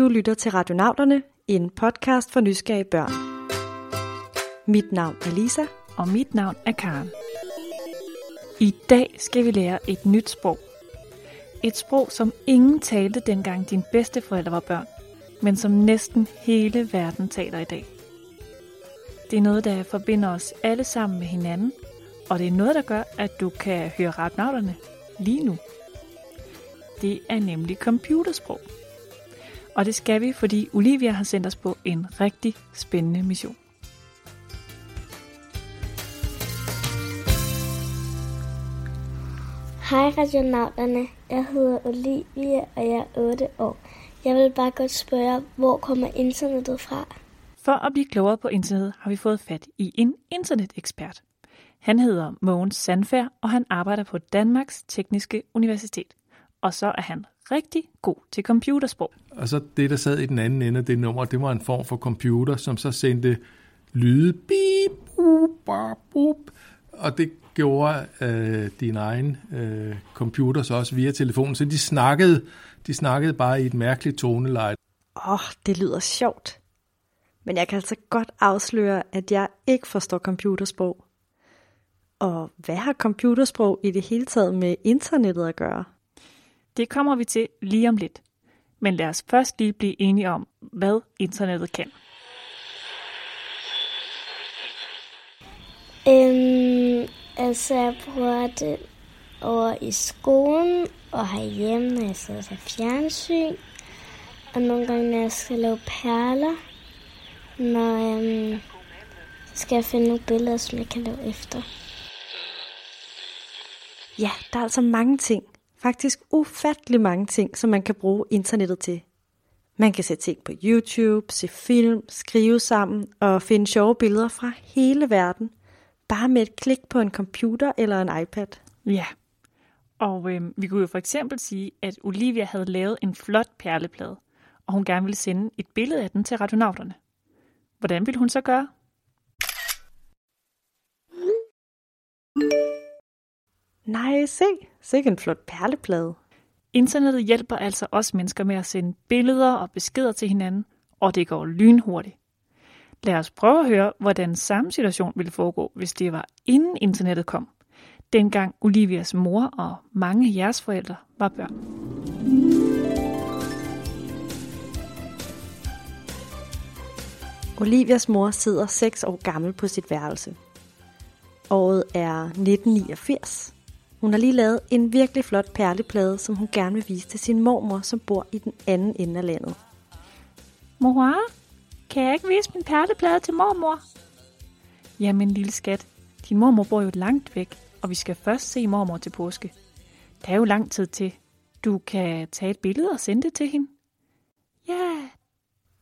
Du lytter til Radionauterne, en podcast for nysgerrige børn. Mit navn er Lisa. Og mit navn er Karen. I dag skal vi lære et nyt sprog. Et sprog, som ingen talte dengang dine bedsteforældre var børn, men som næsten hele verden taler i dag. Det er noget, der forbinder os alle sammen med hinanden, og det er noget, der gør, at du kan høre Radionauterne lige nu. Det er nemlig computersprog. Og det skal vi, fordi Olivia har sendt os på en rigtig spændende mission. Hej Radionauterne, jeg hedder Olivia, og jeg er 8 år. Jeg vil bare godt spørge, hvor kommer internettet fra? For at blive klogere på internettet, har vi fået fat i en internetekspert. Han hedder Mogens Sandfær, og han arbejder på Danmarks Tekniske Universitet. Og så er han rigtig god til computersprog. Og så det, der sad i den anden ende af det nummer, det var en form for computer, som så sendte lyde. Beep, boop, bop, boop. Og det gjorde din egen computer så også via telefonen. Så de snakkede bare i et mærkeligt toneleje. Det lyder sjovt. Men jeg kan altså godt afsløre, at jeg ikke forstår computersprog. Og hvad har computersprog i det hele taget med internettet at gøre? Det kommer vi til lige om lidt. Men lad os først lige blive enige om, hvad internettet kan. Jeg bruger det over i skolen og herhjemme, når jeg sidder til fjernsyn. Og nogle gange, når jeg skal lave perler, når skal jeg finde nogle billeder, som jeg kan lave efter. Ja, der er altså mange ting. Faktisk ufattelig mange ting, som man kan bruge internettet til. Man kan se ting på YouTube, se film, skrive sammen og finde sjove billeder fra hele verden. Bare med et klik på en computer eller en iPad. Ja, og vi kunne jo for eksempel sige, at Olivia havde lavet en flot perleplade, og hun gerne ville sende et billede af den til Radionauterne. Hvordan ville hun så gøre? Nej, se en flot perleplade. Internettet hjælper altså også mennesker med at sende billeder og beskeder til hinanden, og det går lynhurtigt. Lad os prøve at høre, hvordan samme situation ville foregå, hvis det var inden internettet kom. Dengang Olivias mor og mange af jeres forældre var børn. Olivias mor sidder 6 år gammel på sit værelse. Året er 1989. Hun har lige lavet en virkelig flot perleplade, som hun gerne vil vise til sin mormor, som bor i den anden ende af landet. Mor, kan jeg ikke vise min perleplade til mormor? Jamen, lille skat, din mormor bor jo langt væk, og vi skal først se mormor til påske. Der er jo lang tid til. Du kan tage et billede og sende det til hende. Ja. Yeah.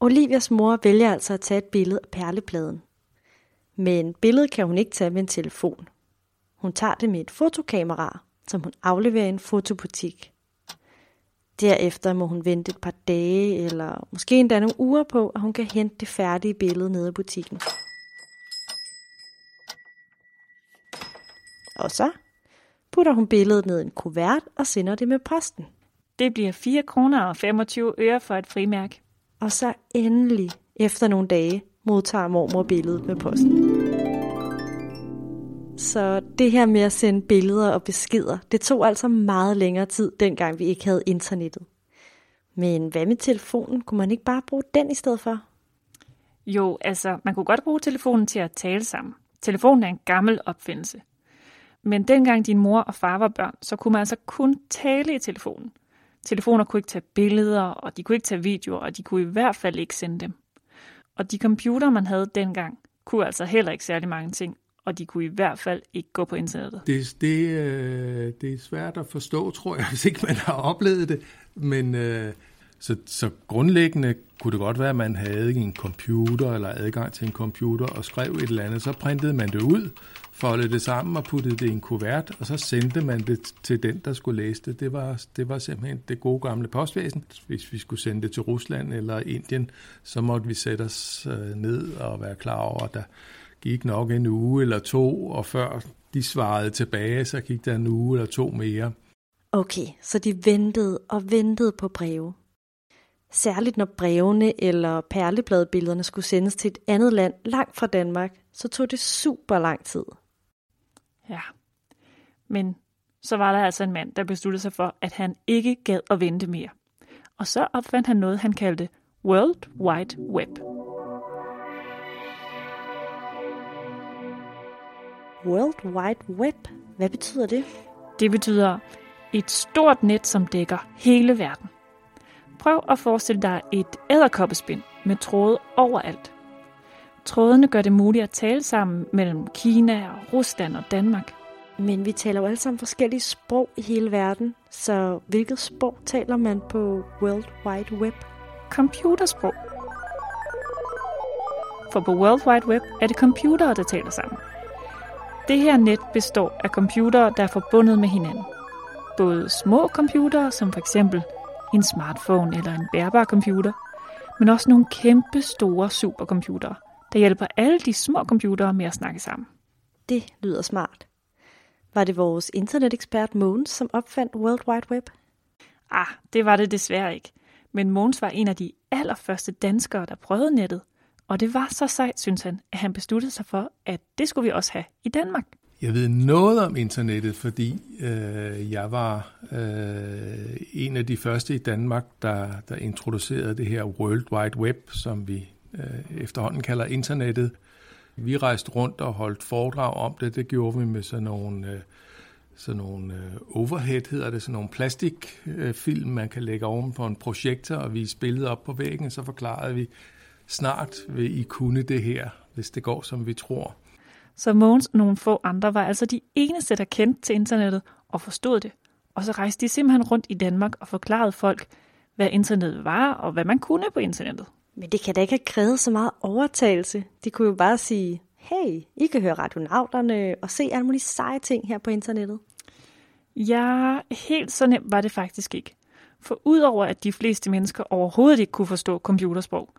Olivias mor vælger altså at tage et billede af perlepladen. Men billedet kan hun ikke tage med en telefon. Hun tager det med et fotokamera, som hun afleverer i en fotobutik. Derefter må hun vente et par dage eller måske endda nogle uger på, at hun kan hente det færdige billede nede i butikken. Og så putter hun billedet ned i en kuvert og sender det med posten. Det bliver 4,25 kroner for et frimærke. Og så endelig, efter nogle dage, modtager mormor billedet med posten. Så det her med at sende billeder og beskeder, det tog altså meget længere tid, dengang vi ikke havde internettet. Men hvad med telefonen? Kunne man ikke bare bruge den i stedet for? Jo, altså man kunne godt bruge telefonen til at tale sammen. Telefonen er en gammel opfindelse. Men dengang din mor og far var børn, så kunne man altså kun tale i telefonen. Telefoner kunne ikke tage billeder, og de kunne ikke tage videoer, og de kunne i hvert fald ikke sende dem. Og de computer, man havde dengang, kunne altså heller ikke særlig mange ting. Og de kunne i hvert fald ikke gå på internettet. Det er svært at forstå, tror jeg, hvis ikke man har oplevet det. Men så grundlæggende kunne det godt være, at man havde en computer eller adgang til en computer og skrev et eller andet. Så printede man det ud, foldede det sammen og puttede det i en kuvert, og så sendte man det til den, der skulle læse det. Det var simpelthen det gode gamle postvæsen. Hvis vi skulle sende det til Rusland eller Indien, så måtte vi sætte os ned og være klar over, at der gik nok en uge eller to, og før de svarede tilbage, så gik der en uge eller to mere. Okay, så de ventede og ventede på breve. Særligt når brevene eller perlebladbillederne skulle sendes til et andet land langt fra Danmark, så tog det super lang tid. Ja, men så var der altså en mand, der besluttede sig for, at han ikke gad at vente mere. Og så opfandt han noget, han kaldte World Wide Web. World Wide Web? Hvad betyder det? Det betyder et stort net, som dækker hele verden. Prøv at forestille dig et edderkoppespind med tråde overalt. Trådene gør det muligt at tale sammen mellem Kina, Rusland og Danmark. Men vi taler jo alle sammen forskellige sprog i hele verden, så hvilket sprog taler man på World Wide Web? Computersprog. For på World Wide Web er det computere, der taler sammen. Det her net består af computere, der er forbundet med hinanden. Både små computere, som f.eks. en smartphone eller en bærbar computer, men også nogle kæmpe store supercomputere, der hjælper alle de små computere med at snakke sammen. Det lyder smart. Var det vores internetekspert Mogens, som opfandt World Wide Web? Det var det desværre ikke. Men Mogens var en af de allerførste danskere, der prøvede nettet. Og det var så sejt, synes han, at han besluttede sig for, at det skulle vi også have i Danmark. Jeg ved noget om internettet, fordi jeg var en af de første i Danmark, der introducerede det her World Wide Web, som vi efterhånden kalder internettet. Vi rejste rundt og holdt foredrag om det. Det gjorde vi med sådan nogle overhead, hedder det, sådan nogle plastikfilm, man kan lægge oven på en projektor, og vise billeder op på væggen, så forklarede vi, snart vil I kunne det her, hvis det går, som vi tror. Så Mogens og nogle få andre var altså de eneste, der kendte til internettet og forstod det. Og så rejste de simpelthen rundt i Danmark og forklarede folk, hvad internettet var og hvad man kunne på internettet. Men det kan da ikke have krævet så meget overtagelse. De kunne jo bare sige, hey, I kan høre Radionauterne og se alle mulige seje ting her på internettet. Ja, helt så nemt var det faktisk ikke. For udover at de fleste mennesker overhovedet ikke kunne forstå computersprog,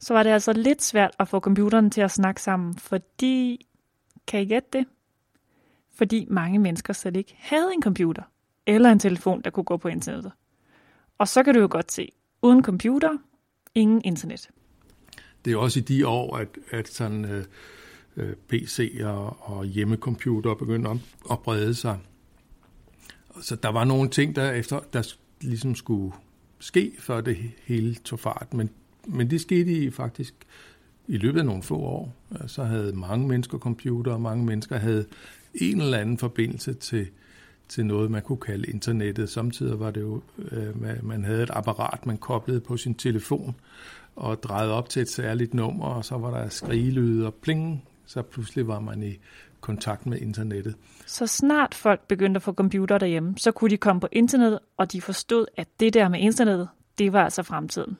så var det altså lidt svært at få computeren til at snakke sammen, fordi... Kan I gætte det? Fordi mange mennesker slet ikke havde en computer eller en telefon, der kunne gå på internettet. Og så kan du jo godt se, uden computer, ingen internet. Det er også i de år, at sådan PC'er og hjemmecomputere begyndte at brede sig. Så der var nogle ting, der ligesom skulle ske, før det hele tog fart. Men det skete faktisk... I løbet af nogle få år, så havde mange mennesker computere, og mange mennesker havde en eller anden forbindelse til noget, man kunne kalde internettet. Samtidig var det jo, man havde et apparat, man koblede på sin telefon og drejede op til et særligt nummer, og så var der skrigelyde og pling, så pludselig var man i kontakt med internettet. Så snart folk begyndte at få computere derhjemme, så kunne de komme på internettet, og de forstod, at det der med internettet, det var altså fremtiden.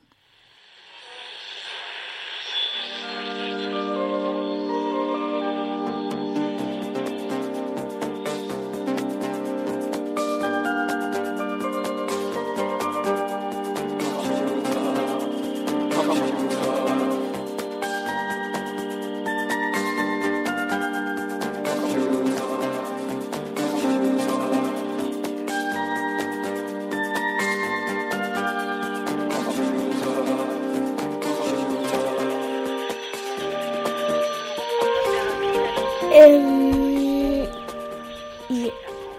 I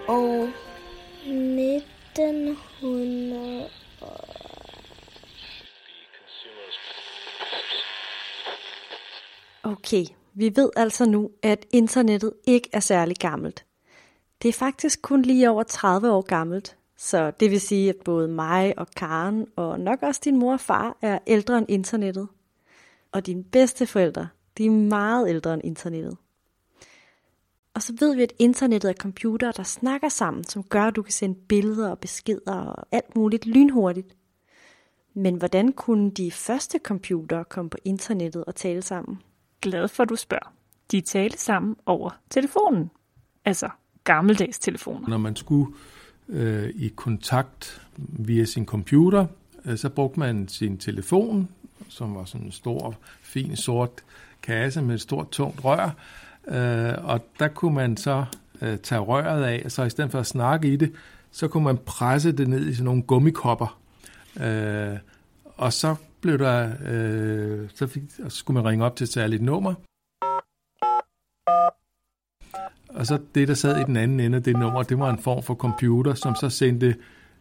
år 1900... Okay, vi ved altså nu, at internettet ikke er særlig gammelt. Det er faktisk kun lige over 30 år gammelt, så det vil sige, at både mig og Karen og nok også din mor og far er ældre end internettet. Og dine bedsteforældre, de er meget ældre end internettet. Og så ved vi, at internettet er computere, der snakker sammen, som gør, at du kan sende billeder og beskeder og alt muligt lynhurtigt. Men hvordan kunne de første computere komme på internettet og tale sammen? Glad for, at du spørger. De talte sammen over telefonen. Altså gammeldags telefoner. Når man skulle i kontakt via sin computer, så brugte man sin telefon, som var sådan en stor, fin, sort kasse med et stort, tungt rør. Og der kunne man så tage røret af, og så i stedet for at snakke i det, så kunne man presse det ned i sådan nogle gummikopper. Og så blev der, så skulle man ringe op til et særligt nummer. Og så det, der sad i den anden ende af det nummer, det var en form for computer, som så sendte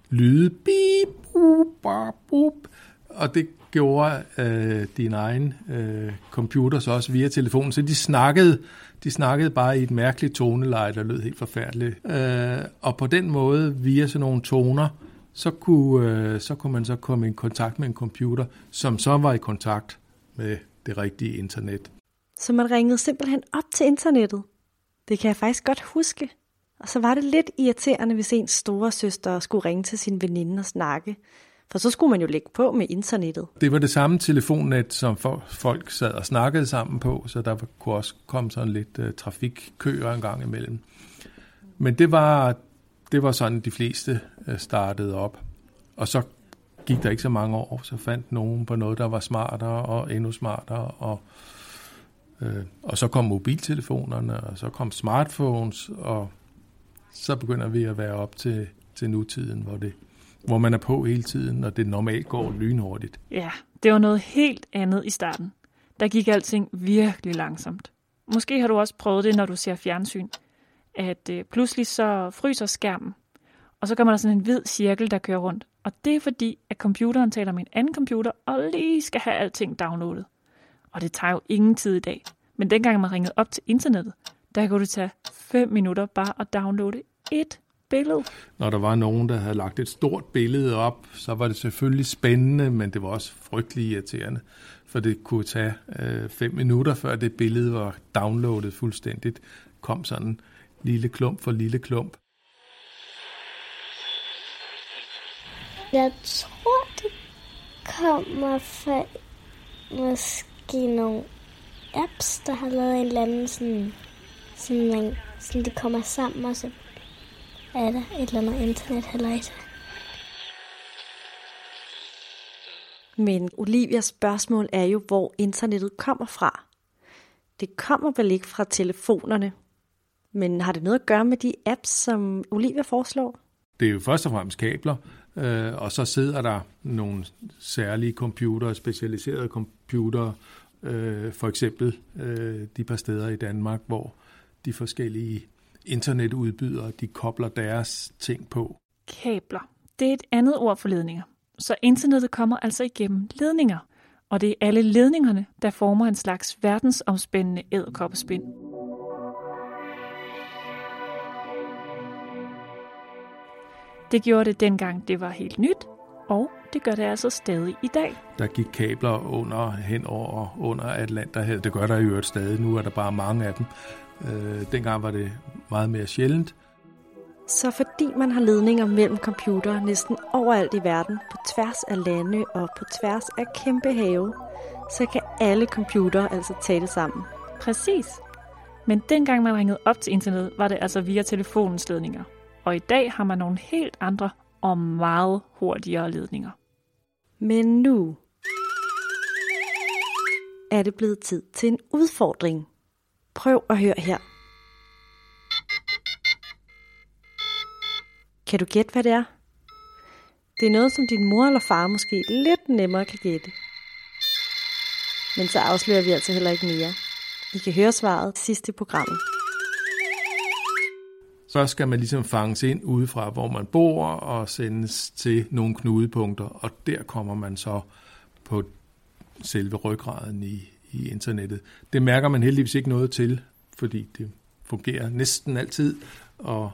lyde, bip, bup, bup, og det gjorde din egen computer så også via telefonen, så de snakkede bare i et mærkeligt toneleje, der lød helt forfærdeligt. Og på den måde, via sådan nogle toner, så kunne man så komme i kontakt med en computer, som så var i kontakt med det rigtige internet. Så man ringede simpelthen op til internettet. Det kan jeg faktisk godt huske. Og så var det lidt irriterende, hvis ens store søster skulle ringe til sin veninde og snakke. For så skulle man jo lægge på med internettet. Det var det samme telefonnet, som folk sad og snakkede sammen på, så der kunne også komme sådan lidt trafikkøer en gang imellem. Men det var sådan, de fleste startede op. Og så gik der ikke så mange år, så fandt nogen på noget, der var smartere og endnu smartere. Og så kom mobiltelefonerne, og så kom smartphones, og så begynder vi at være op til nutiden, hvor man er på hele tiden, og det normalt går lynhurtigt. Ja, det var noget helt andet i starten. Der gik alting virkelig langsomt. Måske har du også prøvet det, når du ser fjernsyn, at pludselig så fryser skærmen, og så kommer der sådan en hvid cirkel, der kører rundt. Og det er fordi, at computeren taler med en anden computer, og lige skal have alting downloadet. Og det tager jo ingen tid i dag. Men dengang man ringede op til internettet, der kunne det tage 5 minutter bare at downloade et billede. Når der var nogen, der havde lagt et stort billede op, så var det selvfølgelig spændende, men det var også frygtelig irriterende. For det kunne tage 5 minutter, før det billede var downloadet fuldstændigt. Kom sådan lille klump for lille klump. Jeg tror, det kommer fra måske nogle apps, der har lavet en eller anden sådan det kommer sammen, og så er der et eller andet internet halløj. Men Olivias spørgsmål er jo, hvor internettet kommer fra. Det kommer vel ikke fra telefonerne. Men har det noget at gøre med de apps, som Olivia foreslår? Det er jo først og fremmest kabler, og så sidder der nogle særlige computere, specialiserede computere, for eksempel de par steder i Danmark, hvor de forskellige internetudbydere, de kobler deres ting på. Kabler, det er et andet ord for ledninger. Så internettet kommer altså igennem ledninger, og det er alle ledningerne, der former en slags verdensomspændende edderkoppespind. Det gjorde det dengang, det var helt nyt, og det gør det altså stadig i dag. Der gik kabler hen over Atlanterhavet. Det gør der i øvrigt stadig. Nu er der bare mange af dem. Dengang var det meget mere sjældent. Så fordi man har ledninger mellem computere næsten overalt i verden, på tværs af lande og på tværs af kæmpe have, så kan alle computere altså tale sammen. Præcis. Men dengang man ringede op til internet, var det altså via telefonens ledninger. Og i dag har man nogle helt andre og meget hurtigere ledninger. Men nu er det blevet tid til en udfordring. Prøv at høre her. Kan du gætte, hvad det er? Det er noget, som din mor eller far måske lidt nemmere kan gætte. Men så afslører vi altså heller ikke mere. I kan høre svaret sidst i programmet. Først skal man ligesom fanges ind udefra, hvor man bor, og sendes til nogle knudepunkter, og der kommer man så på selve ryggraden i internettet. Det mærker man heldigvis ikke noget til, fordi det fungerer næsten altid, og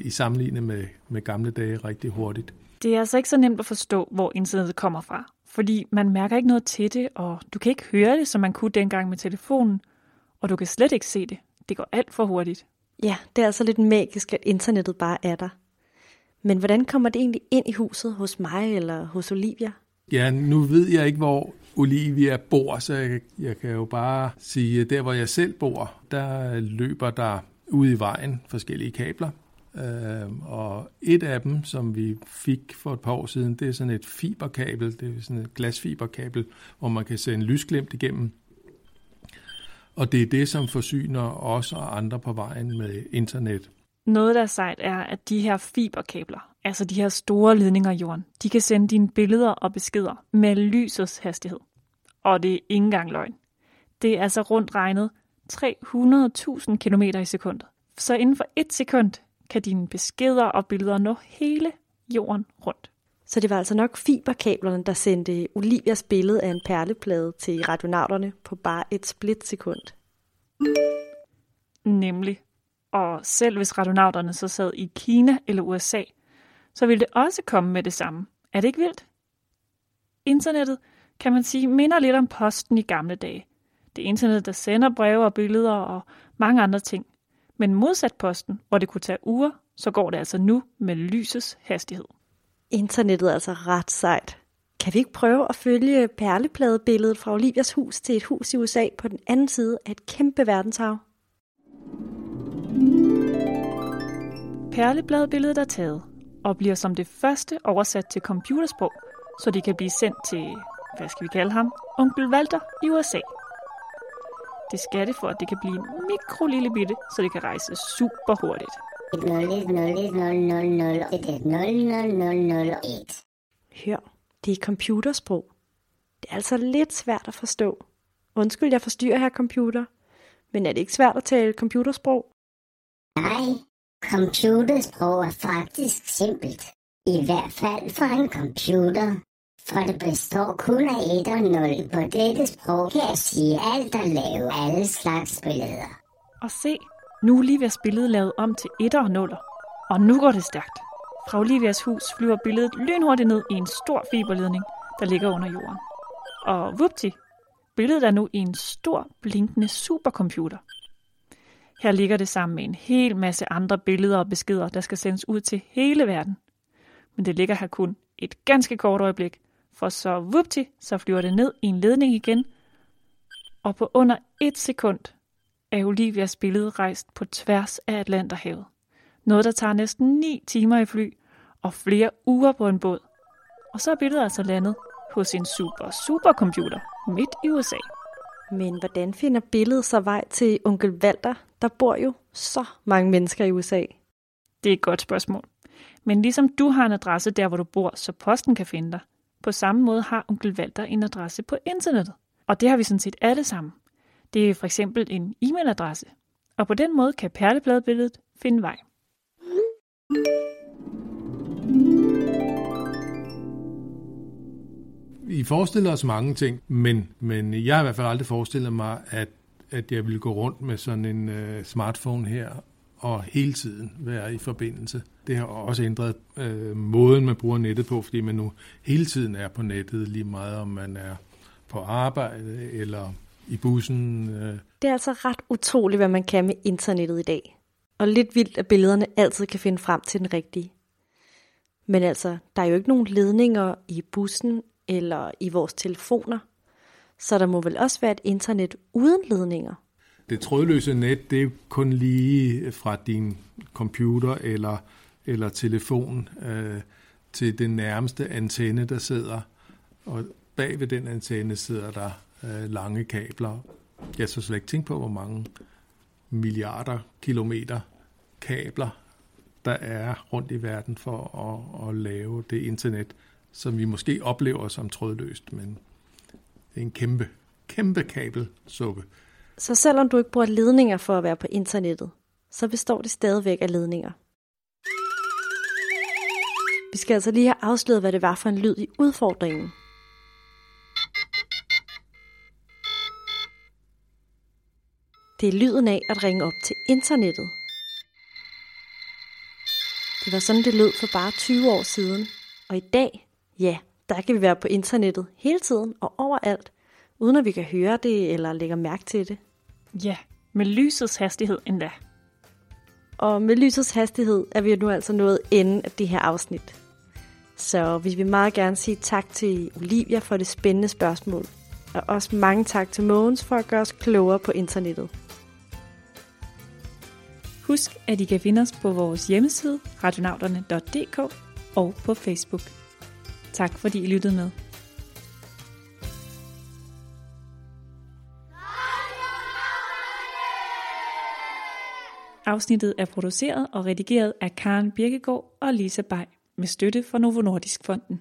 i sammenligning med gamle dage rigtig hurtigt. Det er altså ikke så nemt at forstå, hvor internettet kommer fra, fordi man mærker ikke noget til det, og du kan ikke høre det, som man kunne dengang med telefonen, og du kan slet ikke se det. Det går alt for hurtigt. Ja, det er altså lidt magisk, at internettet bare er der. Men hvordan kommer det egentlig ind i huset hos mig eller hos Olivia? Ja, nu ved jeg ikke, hvor Olivia bor, så jeg kan jo bare sige, der hvor jeg selv bor, der løber der ude i vejen forskellige kabler. Og et af dem, som vi fik for et par år siden, det er sådan et fiberkabel, det er sådan et glasfiberkabel, hvor man kan sende lysglimt igennem. Og det er det, som forsyner os og andre på vejen med internet. Noget, der er sejt, er, at de her fiberkabler, altså de her store ledninger i jorden, de kan sende dine billeder og beskeder med lysets hastighed. Og det er ikke engang løgn. Det er altså rundt regnet 300.000 km i sekundet. Så inden for et sekund kan dine beskeder og billeder nå hele jorden rundt. Så det var altså nok fiberkablerne, der sendte Olivias billede af en perleplade til radionauterne på bare et splitsekund. Nemlig. Og selv hvis radionauterne så sad i Kina eller USA, så ville det også komme med det samme. Er det ikke vildt? Internettet, kan man sige, minder lidt om posten i gamle dage. Det er internet, der sender breve og billeder og mange andre ting. Men modsat posten, hvor det kunne tage uger, så går det altså nu med lysets hastighed. Internettet er altså ret sejt. Kan vi ikke prøve at følge perlepladebilledet fra Olivias hus til et hus i USA på den anden side af et kæmpe verdenshav? Perlepladebilledet er taget og bliver som det første oversat til computersprog, så det kan blive sendt til, hvad skal vi kalde ham, onkel Walter i USA. Det skal det for, at det kan blive en mikro lille bitte, så det kan rejse super hurtigt. 000001. Hør, det er computersprog. Det er altså lidt svært at forstå. Undskyld, jeg forstyrrer her, computer. Men er det ikke svært at tale computersprog? Nej, computersprog er faktisk simpelt. I hvert fald for en computer. For det består kun af 1 og 0. På dette sprog kan jeg sige alt og lave alle slags billeder. Og se, nu er Olivias billede lavet om til 1 og 0. Og nu går det stærkt. Fra Olivias hus flyver billedet lynhurtigt ned i en stor fiberledning, der ligger under jorden. Og vupti, billedet er nu i en stor, blinkende supercomputer. Her ligger det sammen med en hel masse andre billeder og beskeder, der skal sendes ud til hele verden. Men det ligger her kun et ganske kort øjeblik, for så vupti, så flyver det ned i en ledning igen. Og på under 1 sekund er Olivias billede rejst på tværs af Atlanterhavet. Noget, der tager næsten 9 timer i fly og flere uger på en båd. Og så er billedet altså landet hos en supercomputer midt i USA. Men hvordan finder billedet så vej til onkel Walter? Der bor jo så mange mennesker i USA. Det er et godt spørgsmål. Men ligesom du har en adresse der, hvor du bor, så posten kan finde dig, på samme måde har onkel Walter en adresse på internettet. Og det har vi sådan set alle sammen. Det er for eksempel en e-mailadresse. Og på den måde kan perlepladebilledet finde vej. I forestiller os mange ting, men jeg har i hvert fald aldrig forestillet mig, at jeg ville gå rundt med sådan en smartphone her og hele tiden være i forbindelse. Det har også ændret måden, man bruger nettet på, fordi man nu hele tiden er på nettet, lige meget om man er på arbejde eller i bussen. Det er altså ret utroligt, hvad man kan med internettet i dag. Og lidt vildt, at billederne altid kan finde frem til den rigtige. Men altså, der er jo ikke nogen ledninger i bussen eller i vores telefoner. Så der må vel også være et internet uden ledninger. Det trådløse net, det er kun lige fra din computer eller telefon til den nærmeste antenne, der sidder. Og bag ved den antenne sidder der lange kabler. Jeg så slet ikke tænkt på, hvor mange milliarder kilometer kabler, der er rundt i verden for at lave det internet, som vi måske oplever som trådløst, men en kæmpe, kæmpe kabelsuppe. Så selvom du ikke bruger ledninger for at være på internettet, så består det stadigvæk af ledninger. Vi skal altså lige have afsløret, hvad det var for en lyd i udfordringen. Det er lyden af at ringe op til internettet. Det var sådan, det lød for bare 20 år siden. Og i dag, ja, der kan vi være på internettet hele tiden og overalt, uden at vi kan høre det eller lægge mærke til det. Ja, med lysets hastighed endda. Og med lysets hastighed er vi nu altså nået enden af det her afsnit. Så vi vil meget gerne sige tak til Olivia for det spændende spørgsmål. Og også mange tak til Mogens for at gøre os klogere på internettet. Husk, at I kan finde os på vores hjemmeside, radionauterne.dk og på Facebook. Tak fordi I lyttede med. Afsnittet er produceret og redigeret af Karen Birkegaard og Lisa Bay med støtte fra Novo Nordisk Fonden.